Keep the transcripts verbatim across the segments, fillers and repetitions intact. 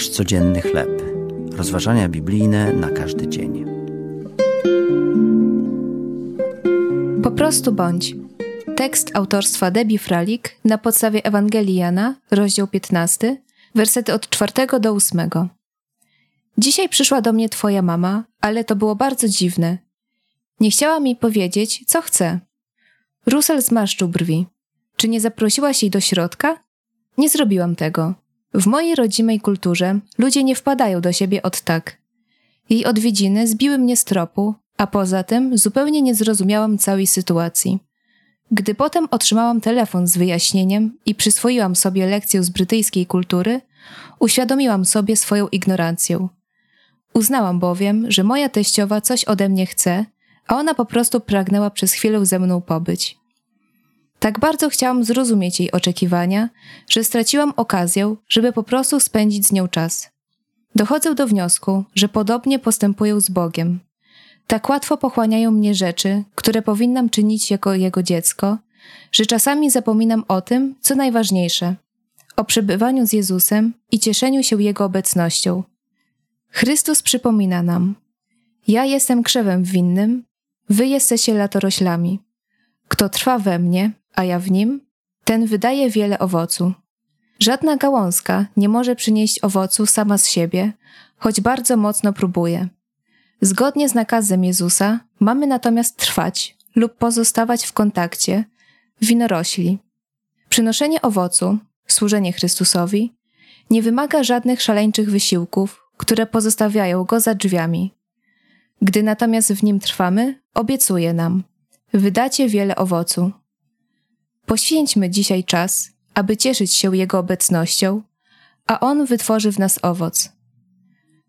Nasz codzienny chleb. Rozważania biblijne na każdy dzień. Po prostu bądź. Tekst autorstwa Debbie Fralik na podstawie Ewangelii Jana, rozdział piętnasty, wersety od czwartego do ósmego. Dzisiaj przyszła do mnie twoja mama, ale to było bardzo dziwne. Nie chciała mi powiedzieć, co chce. Russel zmarszczył brwi. Czy nie zaprosiłaś jej do środka? Nie zrobiłam tego. W mojej rodzimej kulturze ludzie nie wpadają do siebie od tak. Jej odwiedziny zbiły mnie z tropu, a poza tym zupełnie nie zrozumiałam całej sytuacji. Gdy potem otrzymałam telefon z wyjaśnieniem i przyswoiłam sobie lekcję z brytyjskiej kultury, uświadomiłam sobie swoją ignorancję. Uznałam bowiem, że moja teściowa coś ode mnie chce, a ona po prostu pragnęła przez chwilę ze mną pobyć. Tak bardzo chciałam zrozumieć jej oczekiwania, że straciłam okazję, żeby po prostu spędzić z nią czas. Dochodzę do wniosku, że podobnie postępuję z Bogiem. Tak łatwo pochłaniają mnie rzeczy, które powinnam czynić jako Jego dziecko, że czasami zapominam o tym, co najważniejsze, o przebywaniu z Jezusem i cieszeniu się Jego obecnością. Chrystus przypomina nam: ja jestem krzewem winnym, wy jesteście latoroślami. Kto trwa we mnie, a ja w nim, ten wydaje wiele owocu. Żadna gałązka nie może przynieść owocu sama z siebie, choć bardzo mocno próbuje. Zgodnie z nakazem Jezusa mamy natomiast trwać lub pozostawać w kontakcie winorośli. Przynoszenie owocu, służenie Chrystusowi, nie wymaga żadnych szaleńczych wysiłków, które pozostawiają Go za drzwiami. Gdy natomiast w Nim trwamy, obiecuje nam: wydacie wiele owocu. Poświęćmy dzisiaj czas, aby cieszyć się Jego obecnością, a On wytworzy w nas owoc.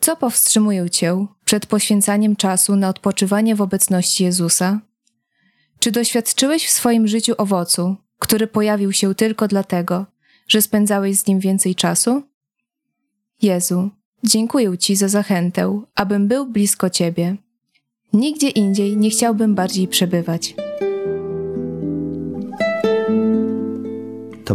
Co powstrzymuje Cię przed poświęcaniem czasu na odpoczywanie w obecności Jezusa? Czy doświadczyłeś w swoim życiu owocu, który pojawił się tylko dlatego, że spędzałeś z Nim więcej czasu? Jezu, dziękuję Ci za zachętę, abym był blisko Ciebie. Nigdzie indziej nie chciałbym bardziej przebywać. To